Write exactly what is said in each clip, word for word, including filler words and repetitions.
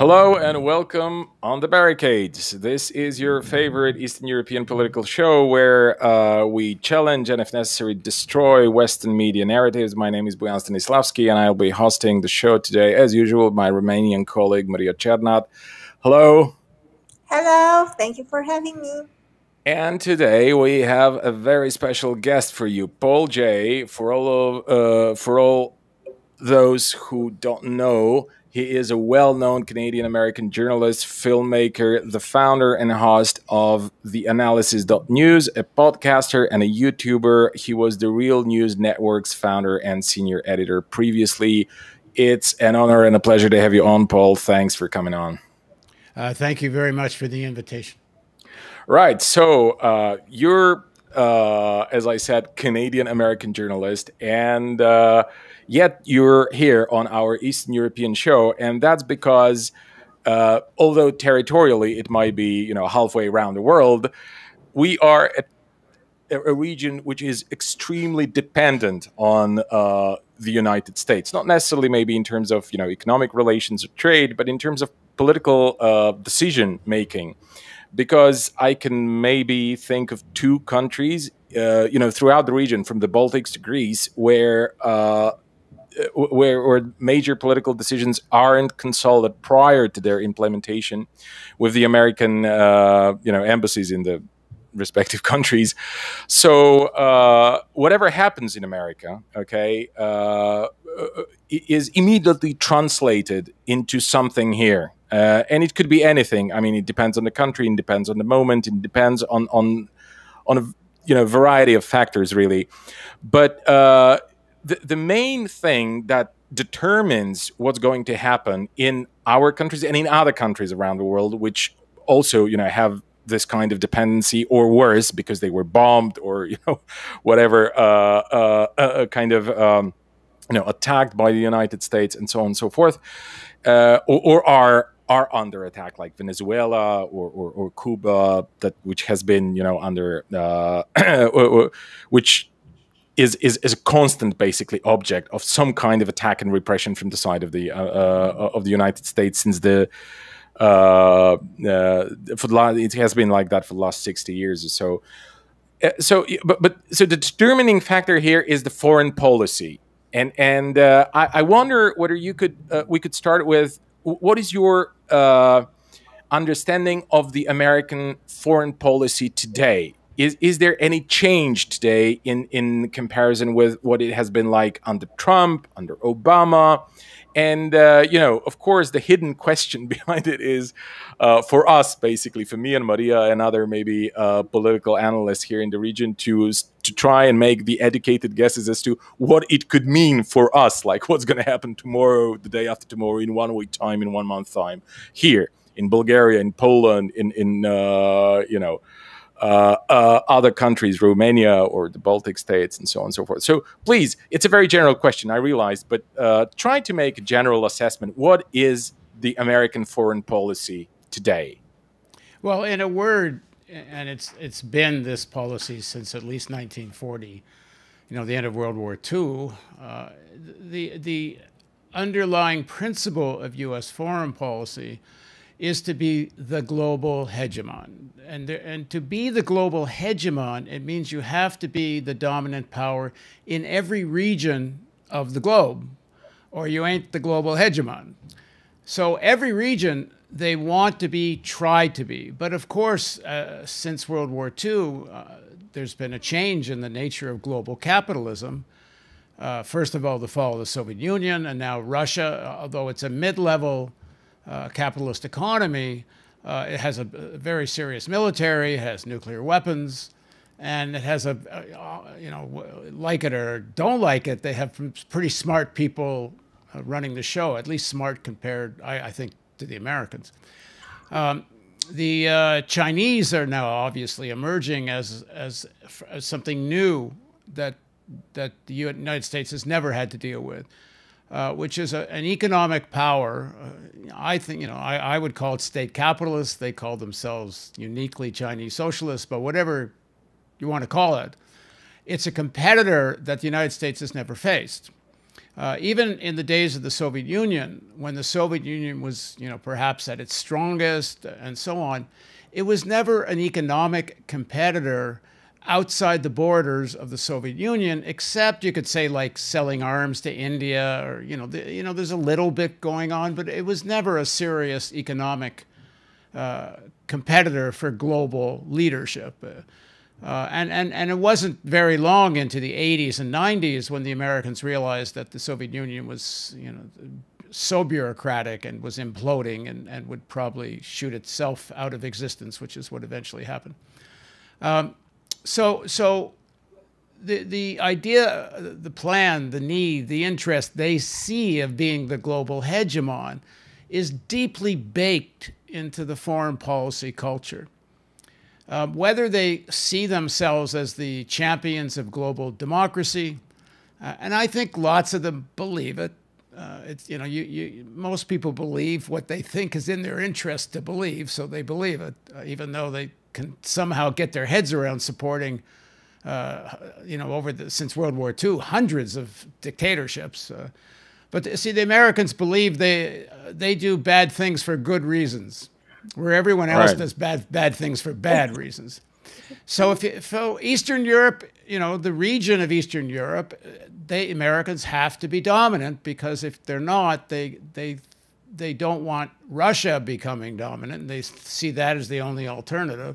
Hello and welcome on The Barricades. This is your favorite Eastern European political show where uh, we challenge and, if necessary, destroy Western media narratives. My name is Bojan Stanislavski and I'll be hosting the show today, as usual, my Romanian colleague Maria Cernat. Hello. Hello. Thank you for having me. And today we have a very special guest for you, Paul Jay. For all, of, uh, for all those who don't know, he is a well-known Canadian-American journalist, filmmaker, the founder and host of The Analysis dot News, a podcaster and a YouTuber. He was the Real News Network's founder and senior editor previously. It's an honor and a pleasure to have you on, Paul. Thanks for coming on. Uh, thank you very much for the invitation. Right. So uh, you're, uh, as I said, Canadian-American journalist, and uh, yet you're here on our Eastern European show, and that's because, uh, although territorially it might be, you know, halfway around the world, we are at a region which is extremely dependent on uh, the United States. Not necessarily maybe in terms of, you know, economic relations or trade, but in terms of political uh, decision making. Because I can maybe think of two countries, uh, you know, throughout the region, from the Baltics to Greece, where uh, where, where major political decisions aren't consulted prior to their implementation with the American, uh, you know, embassies in the respective countries. So uh, whatever happens in America, okay, uh, is immediately translated into something here. Uh, and it could be anything. I mean, it depends on the country, it depends on the moment, it depends on on on a you know variety of factors, really. But uh, the the main thing that determines what's going to happen in our countries and in other countries around the world, which also you know have this kind of dependency or worse because they were bombed or you know whatever uh, uh, uh, kind of um, you know attacked by the United States and so on and so forth, uh, or, or are. are under attack, like Venezuela or, or, or Cuba, that which has been, you know, under uh, or, or, which is, is is a constant, basically, object of some kind of attack and repression from the side of the uh, uh, of the United States since the uh, uh, for the last, it has been like that for the last sixty years or so. Uh, so, but but so the determining factor here is the foreign policy, and and uh, I, I wonder whether you could uh, we could start with. What is your uh, understanding of the American foreign policy today? Is, is there any change today in, in comparison with what it has been like under Trump, under Obama? And, uh, you know, of course, the hidden question behind it is uh, for us, basically, for me and Maria and other maybe uh, political analysts here in the region to, to try and make the educated guesses as to what it could mean for us, like what's going to happen tomorrow, the day after tomorrow, in one week time, in one month time, here in Bulgaria, in Poland, in, in uh, you know, Uh, uh, other countries, Romania or the Baltic states, and so on and so forth. So please, it's a very general question, I realized, but uh, try to make a general assessment. What is the American foreign policy today? Well, in a word, and it's it's been this policy since at least nineteen forty, you know, the end of World War Two, uh, the, the underlying principle of U S foreign policy is to be the global hegemon. And, there, and to be the global hegemon, it means you have to be the dominant power in every region of the globe, or you ain't the global hegemon. So every region, they want to be, try to be. But of course, uh, since World War Two, uh, there's been a change in the nature of global capitalism. Uh, first of all, the fall of the Soviet Union, and now Russia, although it's a mid-level Uh, capitalist economy, uh, it has a, a very serious military, it has nuclear weapons, and it has a, a you know, like it or don't like it, they have pretty smart people uh, running the show, at least smart compared, I, I think, to the Americans. Um, the uh, Chinese are now obviously emerging as, as, as something new that, that the United States has never had to deal with. Uh, which is a, an economic power. Uh, I think, you know, I, I would call it state capitalist. They call themselves uniquely Chinese socialists, but whatever you want to call it, it's a competitor that the United States has never faced. Uh, even in the days of the Soviet Union, when the Soviet Union was, you know, perhaps at its strongest and so on, it was never an economic competitor outside the borders of the Soviet Union, except you could say like selling arms to India or, you know, the, you know, there's a little bit going on, but it was never a serious economic uh, competitor for global leadership. Uh, Uh, and, and, and it wasn't very long into the eighties and nineties when the Americans realized that the Soviet Union was, you know, so bureaucratic and was imploding and, and would probably shoot itself out of existence, which is what eventually happened. Um, so so the, the idea, the plan, the need, the interest they see of being the global hegemon is deeply baked into the foreign policy culture. Uh, whether they see themselves as the champions of global democracy, uh, and I think lots of them believe it. Uh, it's, you know, you, you, most people believe what they think is in their interest to believe, so they believe it, uh, even though they can somehow get their heads around supporting, uh, you know, over the, since World War Two, hundreds of dictatorships. Uh, but see, the Americans believe they uh, they do bad things for good reasons, where everyone else right. does bad bad things for bad reasons. So if you, so Eastern Europe, you know, the region of Eastern Europe, they Americans have to be dominant, because if they're not, they they they don't want Russia becoming dominant. They see that as the only alternative.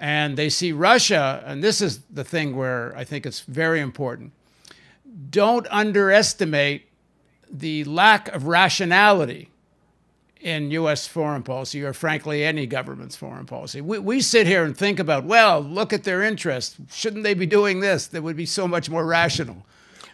And they see Russia, and this is the thing where I think it's very important. Don't underestimate the lack of rationality in U S foreign policy, or frankly, any government's foreign policy. We, we sit here and think about, well, look at their interests. Shouldn't they be doing this? That would be so much more rational.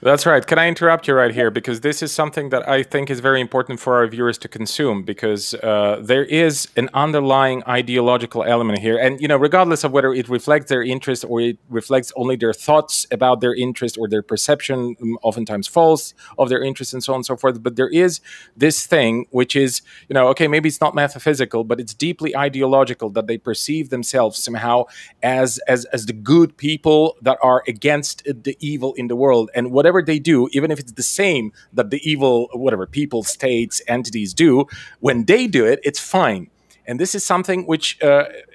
That's right. Can I interrupt you right here? Because this is something that I think is very important for our viewers to consume, because uh, there is an underlying ideological element here. And, you know, regardless of whether it reflects their interest or it reflects only their thoughts about their interest or their perception, oftentimes false, of their interest and so on and so forth. But there is this thing which is, you know, okay, maybe it's not metaphysical, but it's deeply ideological, that they perceive themselves somehow as, as, as the good people that are against the evil in the world. And whatever they do, even if it's the same that the evil, whatever, people, states, entities do, when they do it, it's fine. And this is something which, uh,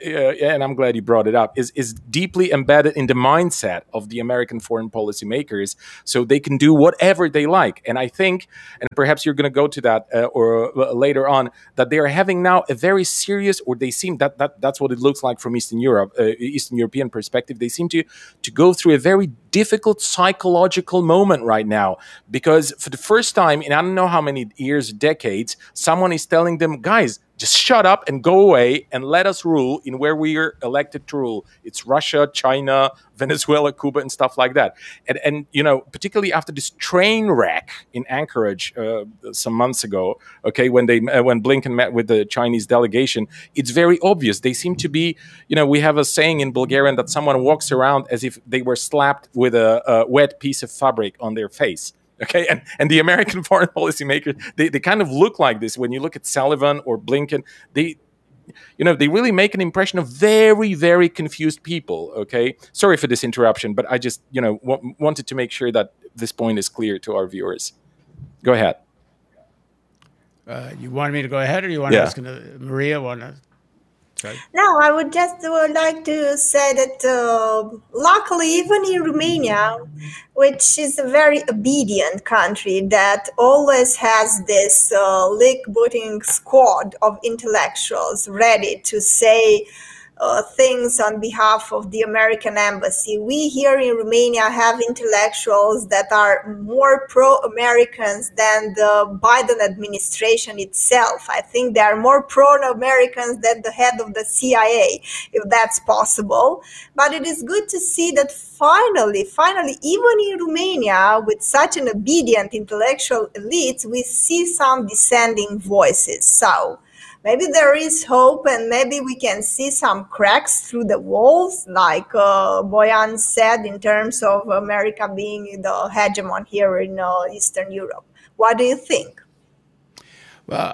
uh, and I'm glad you brought it up, is, is deeply embedded in the mindset of the American foreign policy makers, so they can do whatever they like. And I think, and perhaps you're going to go to that uh, or uh, later on, that they are having now a very serious, or they seem, that, that that's what it looks like from Eastern Europe, uh, Eastern European perspective, they seem to, to go through a very difficult psychological moment right now, because for the first time in I don't know how many years, decades, someone is telling them, guys, just shut up and go away and let us rule in where we are elected to rule. It's Russia, China, Venezuela, Cuba, and stuff like that. And, and you know, particularly after this train wreck in Anchorage uh, some months ago, okay, when they uh, when Blinken met with the Chinese delegation, it's very obvious. They seem to be, you know, we have a saying in Bulgarian that someone walks around as if they were slapped with a, a wet piece of fabric on their face. Okay, and, and the American foreign policy makers, they, they kind of look like this. When you look at Sullivan or Blinken, they, you know, they really make an impression of very, very confused people, okay? Sorry for this interruption, but I just, you know, w wanted to make sure that this point is clear to our viewers. Go ahead. Uh, you want me to go ahead, or you want yeah. to ask another, Maria? Want to? Sorry. No, I would just would like to say that uh, luckily, even in Romania, which is a very obedient country that always has this uh, lick-booting squad of intellectuals ready to say uh, things on behalf of the American embassy. We here in Romania have intellectuals that are more pro-Americans than the Biden administration itself. I think they are more pro-Americans than the head of the C I A, if that's possible. But it is good to see that finally, finally, even in Romania, with such an obedient intellectual elite, we see some dissenting voices. So maybe there is hope, and maybe we can see some cracks through the walls, like uh, Bojan said, in terms of America being the hegemon here in uh, Eastern Europe. What do you think? Well,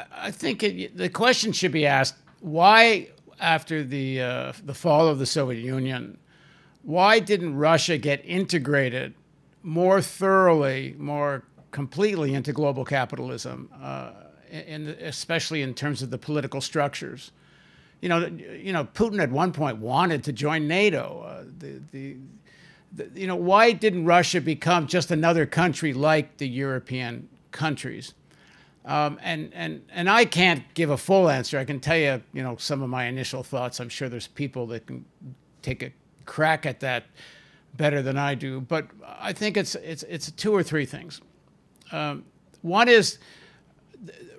I, I think it, the question should be asked, why, after the, uh, the fall of the Soviet Union, why didn't Russia get integrated more thoroughly, more completely into global capitalism, uh, in, especially in terms of the political structures. You know, you know, Putin at one point wanted to join NATO. Uh, the, the, the, you know, why didn't Russia become just another country like the European countries? Um, and, and, and I can't give a full answer. I can tell you, you know, some of my initial thoughts. I'm sure there's people that can take a crack at that better than I do. But I think it's, it's, it's two or three things. Um, one is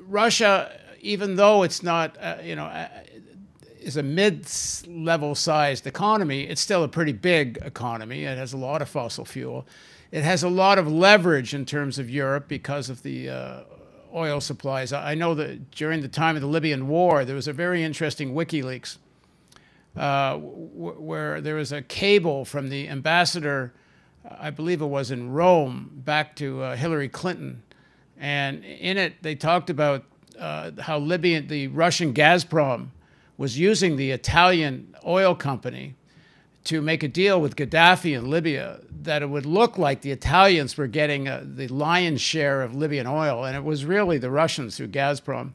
Russia, even though it's not, uh, you know, uh, is a mid-level sized economy, it's still a pretty big economy. It has a lot of fossil fuel. It has a lot of leverage in terms of Europe because of the uh, oil supplies. I know that during the time of the Libyan war, there was a very interesting WikiLeaks uh, w where there was a cable from the ambassador, I believe it was in Rome, back to uh, Hillary Clinton. And in it, they talked about uh, how Libyan, the Russian Gazprom was using the Italian oil company to make a deal with Gaddafi in Libya, that it would look like the Italians were getting uh, the lion's share of Libyan oil, and it was really the Russians through Gazprom.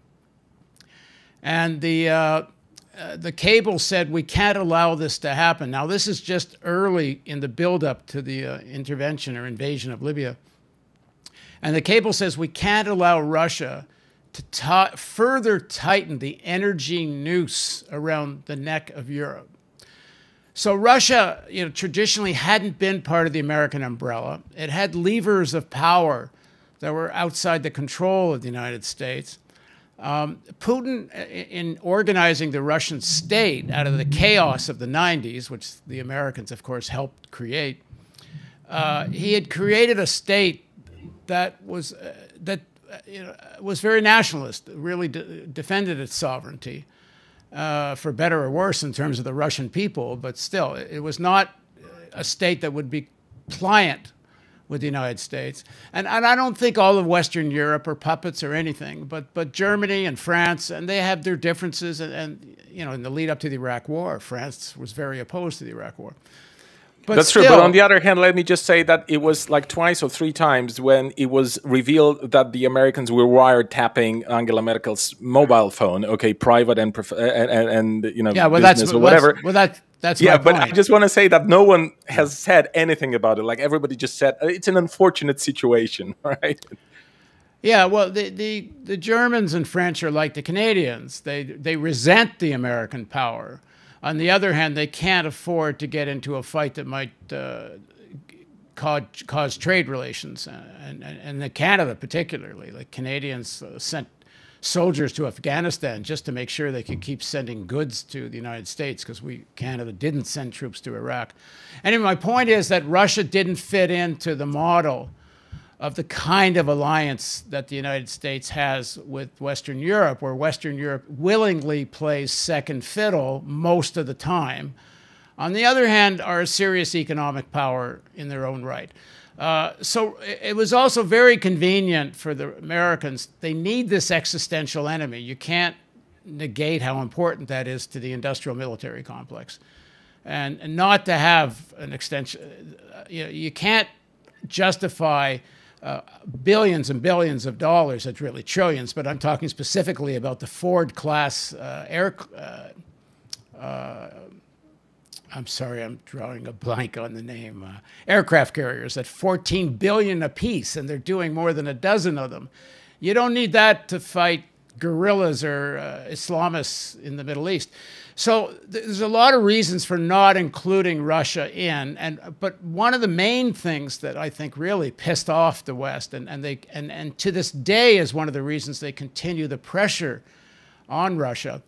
And the, uh, uh, the cable said, we can't allow this to happen. Now, this is just early in the buildup to the uh, intervention or invasion of Libya. And the cable says, we can't allow Russia to further tighten the energy noose around the neck of Europe. So Russia, you know, traditionally hadn't been part of the American umbrella. It had levers of power that were outside the control of the United States. Um, Putin, in organizing the Russian state out of the chaos of the nineties, which the Americans, of course, helped create, uh, he had created a state that was uh, that you know, was very nationalist, really de defended its sovereignty, uh, for better or worse in terms of the Russian people, but still, it was not a state that would be pliant with the United States. And, and I don't think all of Western Europe are puppets or anything, but, but Germany and France, and they have their differences, and, and you know, in the lead up to the Iraq War, France was very opposed to the Iraq War. But That's still, true, but on the other hand, let me just say that it was like twice or three times when it was revealed that the Americans were wiretapping Angela Merkel's mobile phone, okay, private and prof and, and, and you know, yeah, well, business that's, or whatever. Well, that, that's yeah, my but point. I just want to say that no one has said anything about it. Like everybody just said, it's an unfortunate situation, right? Yeah, well, the, the, the Germans and French are like the Canadians. They, they resent the American power. On the other hand, they can't afford to get into a fight that might uh, cause, cause trade relations, and, and, and Canada particularly. Like Canadians uh, sent soldiers to Afghanistan just to make sure they could keep sending goods to the United States, because we Canada didn't send troops to Iraq. Anyway, my point is that Russia didn't fit into the model of the kind of alliance that the United States has with Western Europe, where Western Europe willingly plays second fiddle most of the time. On the other hand, are a serious economic power in their own right. Uh, so it was also very convenient for the Americans. They need this existential enemy. You can't negate how important that is to the industrial military complex. And, and not to have an extension, you know, you can't justify Uh, billions and billions of dollars, it's really trillions, but I'm talking specifically about the Ford-class uh, air... Uh, uh, I'm sorry, I'm drawing a blank on the name. Uh, aircraft carriers at fourteen billion dollars apiece, and they're doing more than a dozen of them. You don't need that to fight guerrillas or uh, Islamists in the Middle East. So there's a lot of reasons for not including Russia in, and but one of the main things that I think really pissed off the West, and, and they and, and to this day is one of the reasons they continue the pressure on Russia,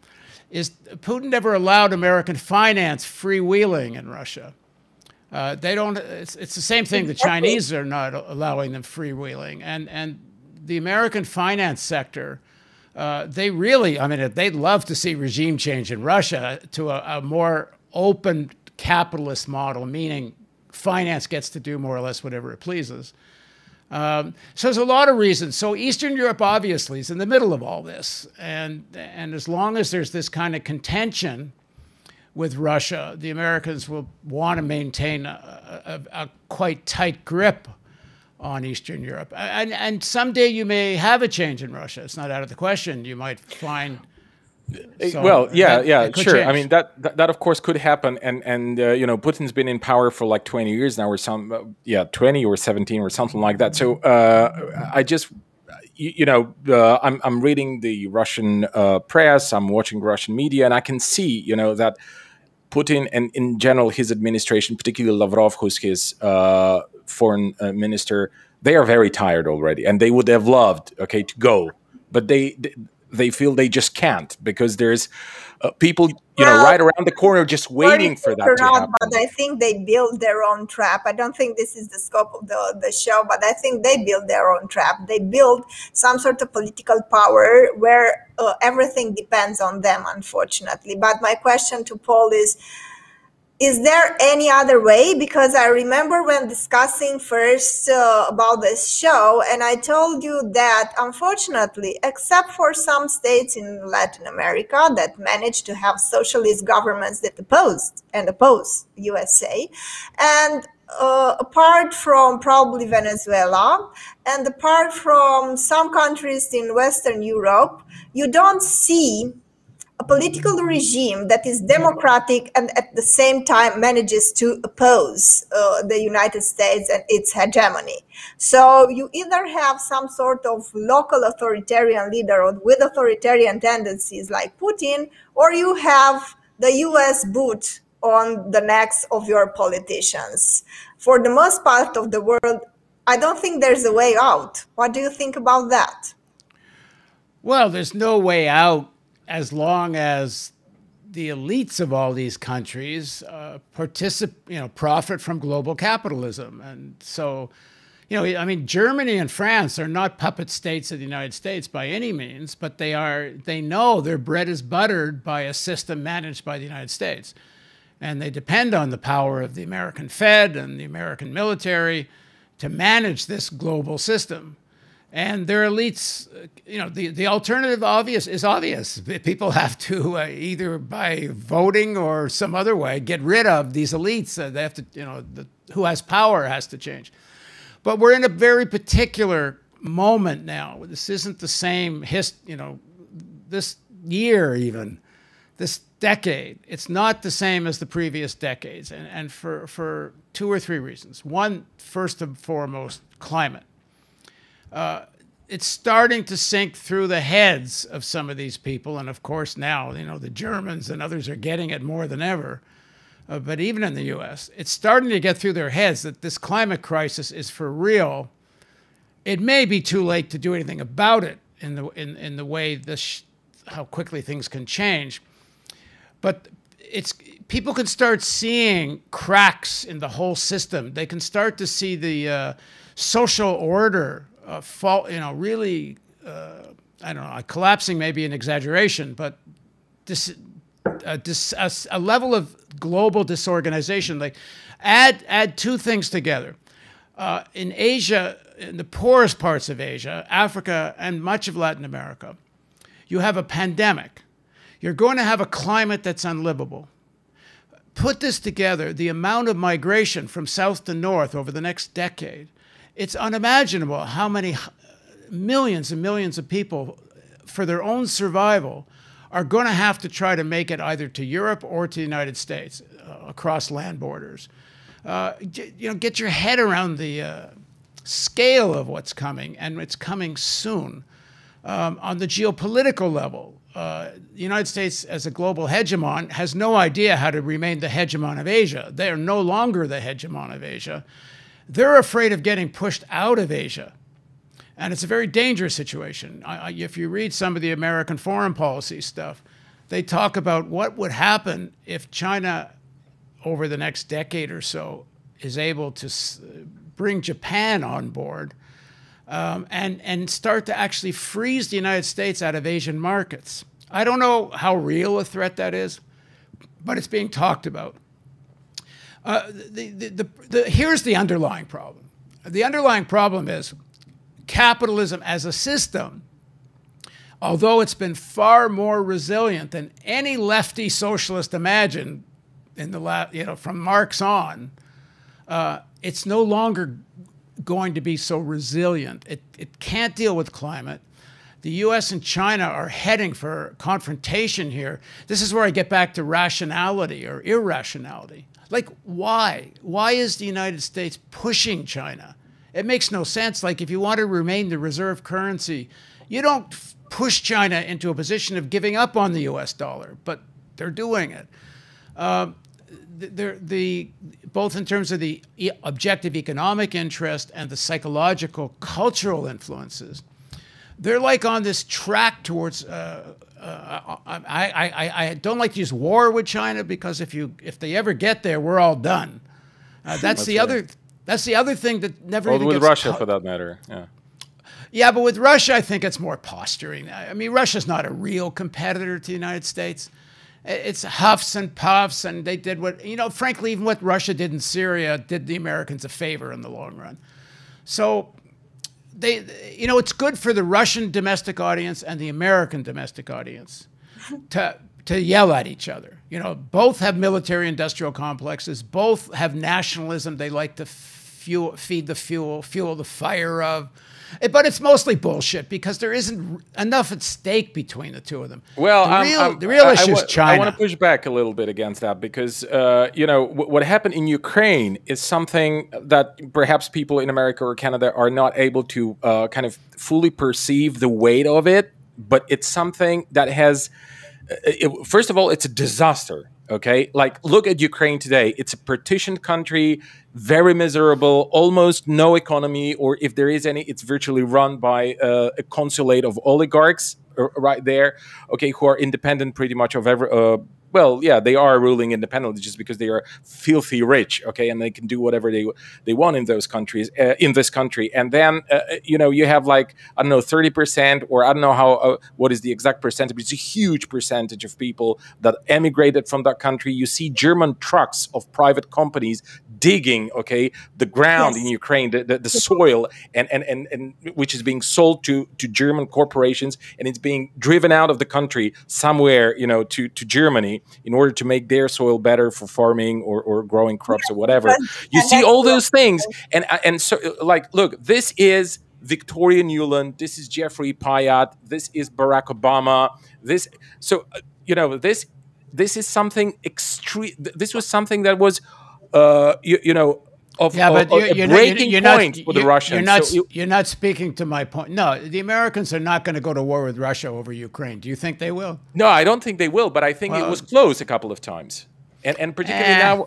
is Putin never allowed American finance freewheeling in Russia. Uh, they don't. It's, it's the same thing. The Chinese are not allowing them freewheeling, and and the American finance sector. Uh, they really, I mean, they'd love to see regime change in Russia to a, a more open capitalist model, meaning finance gets to do more or less whatever it pleases. Um, so there's a lot of reasons. So Eastern Europe obviously is in the middle of all this. And, and as long as there's this kind of contention with Russia, the Americans will want to maintain a, a, a quite tight grip on Eastern Europe. And, and someday you may have a change in Russia. It's not out of the question. You might find... So well, yeah, that, yeah, that sure. Change. I mean, that, that that of course could happen, and and uh, you know, Putin's been in power for like twenty years now, or some, uh, yeah, twenty or seventeen or something like that. So uh, I just, you, you know, uh, I'm I'm reading the Russian uh, press, I'm watching Russian media, and I can see, you know, that Putin and in general his administration, particularly Lavrov, who's his uh, foreign uh, minister, they are very tired already, and they would have loved, okay, to go, but they. they They feel they just can't because there's uh, people, you well, know, right around the corner just waiting for that to happen. But I think they build their own trap. I don't think this is the scope of the, the show, but I think they build their own trap. They build some sort of political power where uh, everything depends on them, unfortunately. But my question to Paul is, is there any other way? Because I remember when discussing first uh, about this show, and I told you that, unfortunately, except for some states in Latin America that managed to have socialist governments that opposed and oppose U S A, and uh, apart from probably Venezuela, and apart from some countries in Western Europe, you don't see a political regime that is democratic and at the same time manages to oppose uh, the United States and its hegemony. So you either have some sort of local authoritarian leader or with authoritarian tendencies like Putin, or you have the U S boot on the necks of your politicians. For the most part of the world, I don't think there's a way out. What do you think about that? Well, there's no way out as long as the elites of all these countries uh, participate, you know, profit from global capitalism. And so, you know, I mean, Germany and France are not puppet states of the United States by any means, but they are, they know their bread is buttered by a system managed by the United States. And they depend on the power of the American Fed and the American military to manage this global system. And their elites, you know, the, the alternative obvious is obvious. People have to uh, either by voting or some other way get rid of these elites. Uh, they have to, you know, the, who has power has to change. But we're in a very particular moment now. This isn't the same, hist you know, this year even, this decade. It's not the same as the previous decades, and, and for, for two or three reasons. One, first and foremost, climate. Uh, it's starting to sink through the heads of some of these people. And of course now, you know, the Germans and others are getting it more than ever. Uh, but even in the U S, it's starting to get through their heads that this climate crisis is for real. It may be too late to do anything about it in the, in, in the way this, how quickly things can change. But it's, people can start seeing cracks in the whole system. They can start to see the uh, social order Uh, fall, you know, really, uh, I don't know, collapsing may be an exaggeration, but dis, uh, dis, a, a level of global disorganization. Like, add, add two things together. Uh, in Asia, in the poorest parts of Asia, Africa, and much of Latin America, you have a pandemic. You're going to have a climate that's unlivable. Put this together, the amount of migration from south to north over the next decade, it's unimaginable how many millions and millions of people, for their own survival, are going to have to try to make it either to Europe or to the United States uh, across land borders. Uh, you know, get your head around the uh, scale of what's coming, and it's coming soon. Um, on the geopolitical level, uh, the United States, as a global hegemon, has no idea how to remain the hegemon of Asia. They are no longer the hegemon of Asia. They're afraid of getting pushed out of Asia. And it's a very dangerous situation. I, I, if you read some of the American foreign policy stuff, they talk about what would happen if China, over the next decade or so, is able to s bring Japan on board um, and, and start to actually freeze the United States out of Asian markets. I don't know how real a threat that is, but it's being talked about. Uh, the, the, the, the, here's the underlying problem. The underlying problem is capitalism as a system, although it's been far more resilient than any lefty socialist imagined in the la you know, from Marx on, uh, it's no longer going to be so resilient. It, it can't deal with climate. The U S and China are heading for confrontation here. This is where I get back to rationality or irrationality. Like, why? Why is the United States pushing China? It makes no sense. Like, if you want to remain the reserve currency, you don't push China into a position of giving up on the U S dollar, but they're doing it. Uh, the, the, both in terms of the objective economic interest and the psychological cultural influences, they're like on this track towards, uh, uh, I, I, I don't like to use war with China, because if, you, if they ever get there, we're all done. Uh, that's, that's the right. other That's the other thing that never even gets... With Russia, for that matter, yeah. Yeah, but with Russia, I think it's more posturing. I mean, Russia's not a real competitor to the United States. It's huffs and puffs, and they did what... You know, frankly, even what Russia did in Syria did the Americans a favor in the long run. So... They, you know, it's good for the Russian domestic audience and the American domestic audience to, to yell at each other. You know, both have military-industrial complexes. Both have nationalism they like to fuel, feed the fuel, fuel the fire of. But it's mostly bullshit, because there isn't enough at stake between the two of them. Well, the real, I'm, I'm, the real I, issue I, I, is China. I want to push back a little bit against that, because, uh, you know, w what happened in Ukraine is something that perhaps people in America or Canada are not able to uh, kind of fully perceive the weight of it. But it's something that has, it, first of all, it's a disaster. Okay, like, look at Ukraine today. It's a partitioned country, very miserable, almost no economy, or if there is any, it's virtually run by uh, a consulate of oligarchs right there, okay, who are independent pretty much of every... Uh, well, yeah, they are ruling independently just because they are filthy rich, okay, and they can do whatever they they want in those countries, uh, in this country. And then, uh, you know, you have like, I don't know, thirty percent, or I don't know how, uh, what is the exact percentage, but it's a huge percentage of people that emigrated from that country. You see German trucks of private companies digging, okay, the ground yes. in Ukraine, the, the, the soil, and, and, and, and which is being sold to, to German corporations, and it's being driven out of the country somewhere, you know, to, to Germany, in order to make their soil better for farming or, or growing crops or whatever. You see all those things. And, and so, like, look, this is Victoria Nuland. This is Jeffrey Pyatt. This is Barack Obama. This, so, you know, this, this is something extreme. This was something that was, uh, you, you know, of, yeah, of, but you're, you're breaking you're not, point you're, for the Russians. You're not, so you, you're not speaking to my point. No, the Americans are not going to go to war with Russia over Ukraine. Do you think they will? No, I don't think they will, but I think well, it was close a couple of times. And, and particularly eh, now...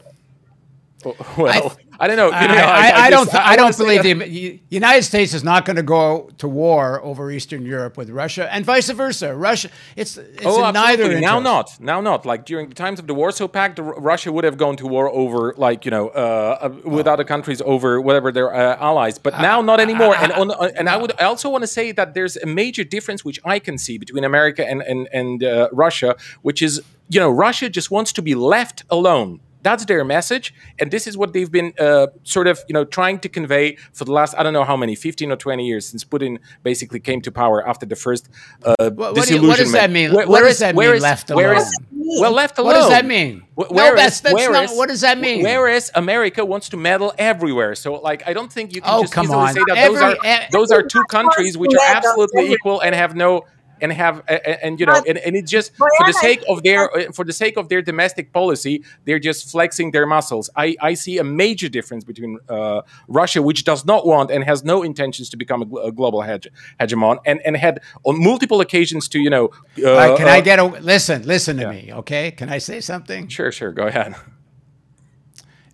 Well, I, I don't know. I, you know, I, I, I, I don't, I, I don't believe that. The United States is not going to go to war over Eastern Europe with Russia, and vice versa. Russia, it's, it's oh, in neither interest. Now not. Now not. Like, during the times of the Warsaw Pact, Russia would have gone to war over, like, you know, uh, with oh. other countries, over whatever their uh, allies. But uh, now not anymore. Uh, and on, uh, and uh, I would also want to say that there's a major difference, which I can see, between America and, and, and uh, Russia, which is, you know, Russia just wants to be left alone. That's their message, and this is what they've been uh, sort of, you know, trying to convey for the last, I don't know how many, fifteen or twenty years, since Putin basically came to power after the first uh, what, what disillusionment. Do you, what does that mean? Where, what does that mean, is, left alone? Is, well, left alone. What does that mean? Where, where no, that's, is, that's where not, is, what does that mean? Whereas America wants to meddle everywhere. So, like, I don't think you can oh, just easily on. say that Every, those, are, those are two countries which are absolutely equal and have no... And have and, and you know and, and it's just for the sake of their for the sake of their domestic policy, they're just flexing their muscles. I I see a major difference between uh, Russia, which does not want and has no intentions to become a, a global hege hegemon, and and had on multiple occasions to you know. Uh, right, can I get a listen? Listen to yeah. me, okay? Can I say something? Sure, sure. Go ahead.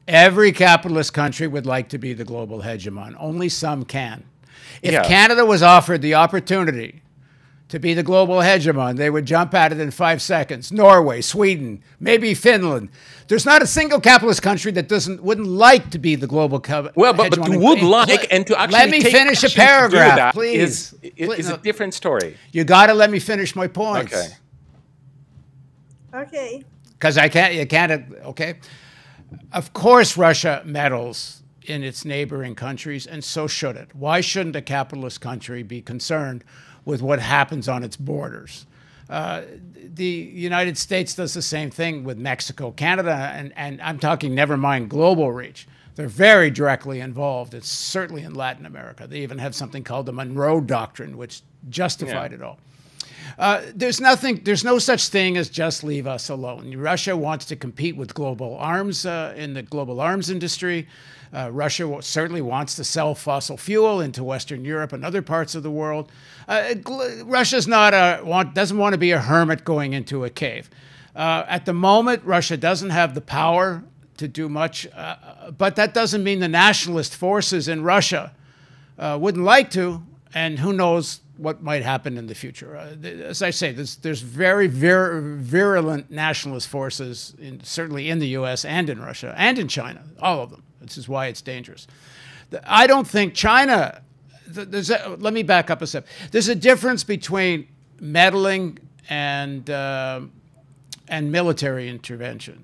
Every capitalist country would like to be the global hegemon. Only some can. If yeah. Canada was offered the opportunity to be the global hegemon, they would jump at it in five seconds. Norway, Sweden, maybe Finland. There's not a single capitalist country that doesn't wouldn't like to be the global hegemon. Well, but, but would like and to actually let me take finish a paragraph, please. Is, is, is no, a different story. You got to let me finish my points. Okay. Okay. Because I can't. You can't. Okay. Of course, Russia meddles in its neighboring countries, and so should it. Why shouldn't a capitalist country be concerned with what happens on its borders? Uh, the United States does the same thing with Mexico, Canada, and, and I'm talking never mind global reach. They're very directly involved. It's certainly in Latin America. They even have something called the Monroe Doctrine, which justified yeah. it all. Uh, there's nothing, there's no such thing as just leave us alone. Russia wants to compete with global arms uh, in the global arms industry. Uh, Russia certainly wants to sell fossil fuel into Western Europe and other parts of the world. Uh, Russia's not a, want, doesn't want to be a hermit going into a cave. Uh, at the moment, Russia doesn't have the power to do much, uh, but that doesn't mean the nationalist forces in Russia uh, wouldn't like to, and who knows what might happen in the future. Uh, th as I say, there's, there's very vir virulent nationalist forces, in, certainly in the U S and in Russia and in China, all of them. This is why it's dangerous. The, I don't think China, th there's a, let me back up a step. There's a difference between meddling and, uh, and military intervention.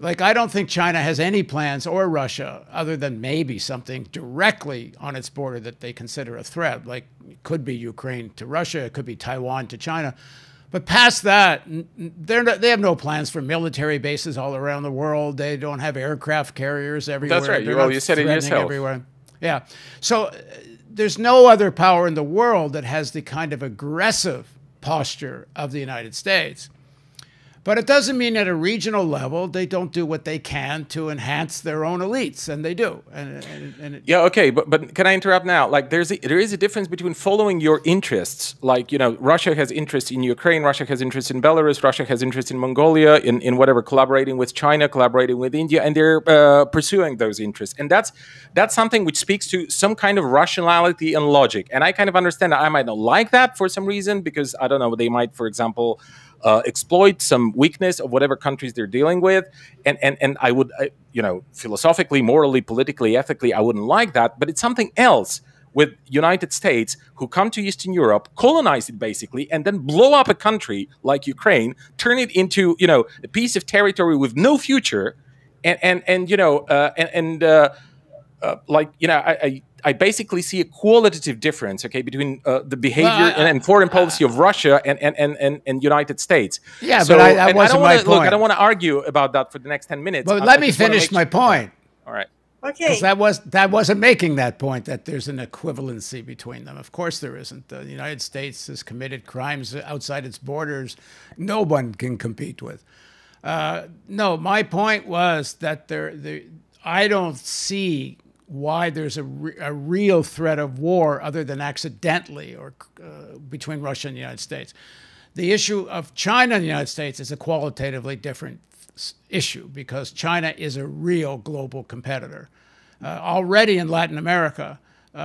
Like, I don't think China has any plans, or Russia, other than maybe something directly on its border that they consider a threat. Like, it could be Ukraine to Russia, it could be Taiwan to China. But past that, they're not, they have no plans for military bases all around the world. They don't have aircraft carriers everywhere. That's right. Well, you said it yourself. Everywhere. Yeah. So uh, there's no other power in the world that has the kind of aggressive posture of the United States. But it doesn't mean at a regional level they don't do what they can to enhance their own elites, and they do. And, and, and it yeah, okay, but, but can I interrupt now? Like, there's a, there is a difference between following your interests. Like, you know, Russia has interest in Ukraine, Russia has interest in Belarus, Russia has interest in Mongolia, in, in whatever, collaborating with China, collaborating with India, and they're uh, pursuing those interests. And that's, that's something which speaks to some kind of rationality and logic. And I kind of understand that I might not like that for some reason, because, I don't know, they might, for example, Uh, exploit some weakness of whatever countries they're dealing with, and and and I would, I, you know, philosophically, morally, politically, ethically, I wouldn't like that. But it's something else with United States who come to Eastern Europe, colonize it basically, and then blow up a country like Ukraine, turn it into, you know, a piece of territory with no future, and and and you know, uh, and and uh, uh, like you know, I. I I basically see a qualitative difference, okay, between uh, the behavior well, I, and, and foreign policy uh, of Russia and and, and and and United States. Yeah, so, but I, that wasn't I don't wanna, my point. Look, I don't want to argue about that for the next ten minutes. Well, I, let I me finish my point. Sure. All right. Okay. Because that was that wasn't making that point that there's an equivalency between them. Of course there isn't. The United States has committed crimes outside its borders. No one can compete with. Uh, no, my point was that there. The I don't see. Why there's a, re a real threat of war other than accidentally or uh, between Russia and the United States. The issue of China and the United States is a qualitatively different issue because China is a real global competitor. Uh, already in Latin America,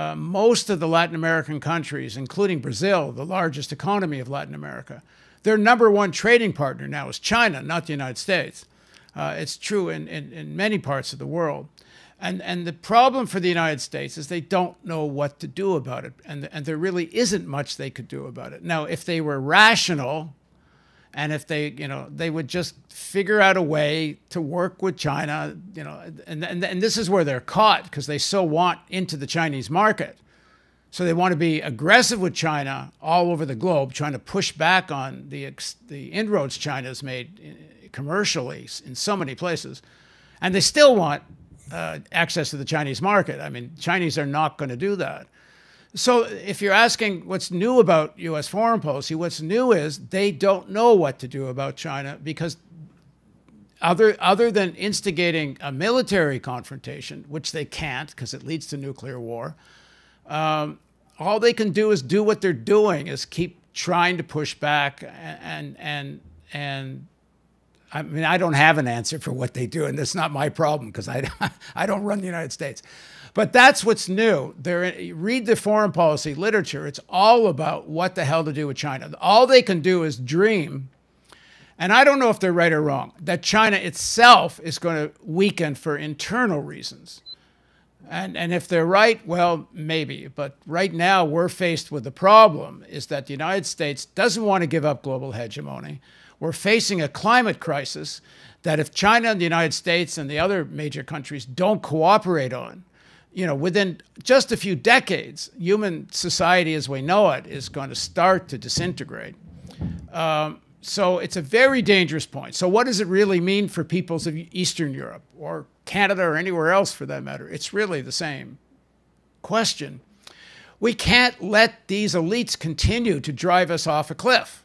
uh, most of the Latin American countries, including Brazil, the largest economy of Latin America, their number one trading partner now is China, not the United States. Uh, it's true in, in, in many parts of the world. And, and the problem for the United States is they don't know what to do about it. And, and there really isn't much they could do about it. Now, if they were rational and if they, you know, they would just figure out a way to work with China, you know, and, and, and this is where they're caught because they so want into the Chinese market. So they want to be aggressive with China all over the globe, trying to push back on the, the inroads China's made commercially in so many places. And they still want Uh, access to the Chinese market. I mean, Chinese are not going to do that. So if you're asking what's new about U S foreign policy, what's new is they don't know what to do about China because other, other than instigating a military confrontation, which they can't because it leads to nuclear war, um, all they can do is do what they're doing is keep trying to push back and, and, and I mean, I don't have an answer for what they do, and it's not my problem because I, I don't run the United States. But that's what's new. They're, read the foreign policy literature. It's all about what the hell to do with China. All they can do is dream, and I don't know if they're right or wrong, that China itself is going to weaken for internal reasons. And, and if they're right, well, maybe. But right now we're faced with the problem is that the United States doesn't want to give up global hegemony. We're facing a climate crisis that if China and the United States and the other major countries don't cooperate on, you know, within just a few decades, human society as we know it is going to start to disintegrate. Um, So it's a very dangerous point. So what does it really mean for peoples of Eastern Europe or Canada or anywhere else for that matter? It's really the same question. We can't let these elites continue to drive us off a cliff.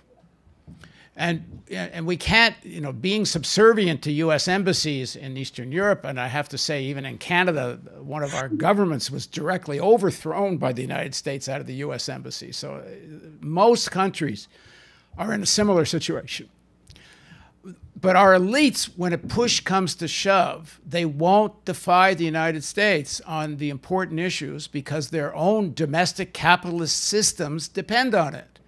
And, and we can't, you know, being subservient to U S embassies in Eastern Europe, and I have to say even in Canada, one of our governments was directly overthrown by the United States out of the U S embassy. So most countries are in a similar situation. But our elites, when a push comes to shove, they won't defy the United States on the important issues because their own domestic capitalist systems depend on it.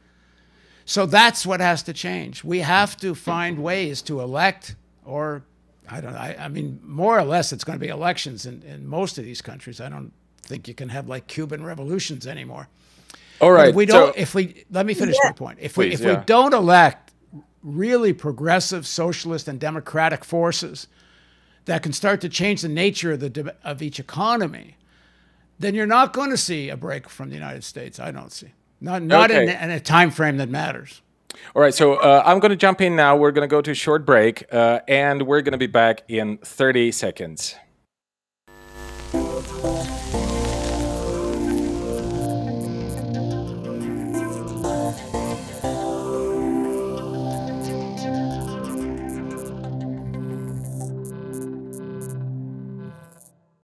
So that's what has to change. We have to find ways to elect, or I don't know, I, I mean, more or less it's going to be elections in, in most of these countries. I don't think you can have like Cuban revolutions anymore. All right. If we don't, so, if we, let me finish yeah, my point. If we, please, if yeah. we don't elect really progressive socialist and democratic forces that can start to change the nature of, the, of each economy, then you're not going to see a break from the United States, I don't see. Not, not okay. in, in a time frame that matters. All right, so uh, I'm going to jump in now. We're going to go to a short break, uh, and we're going to be back in thirty seconds.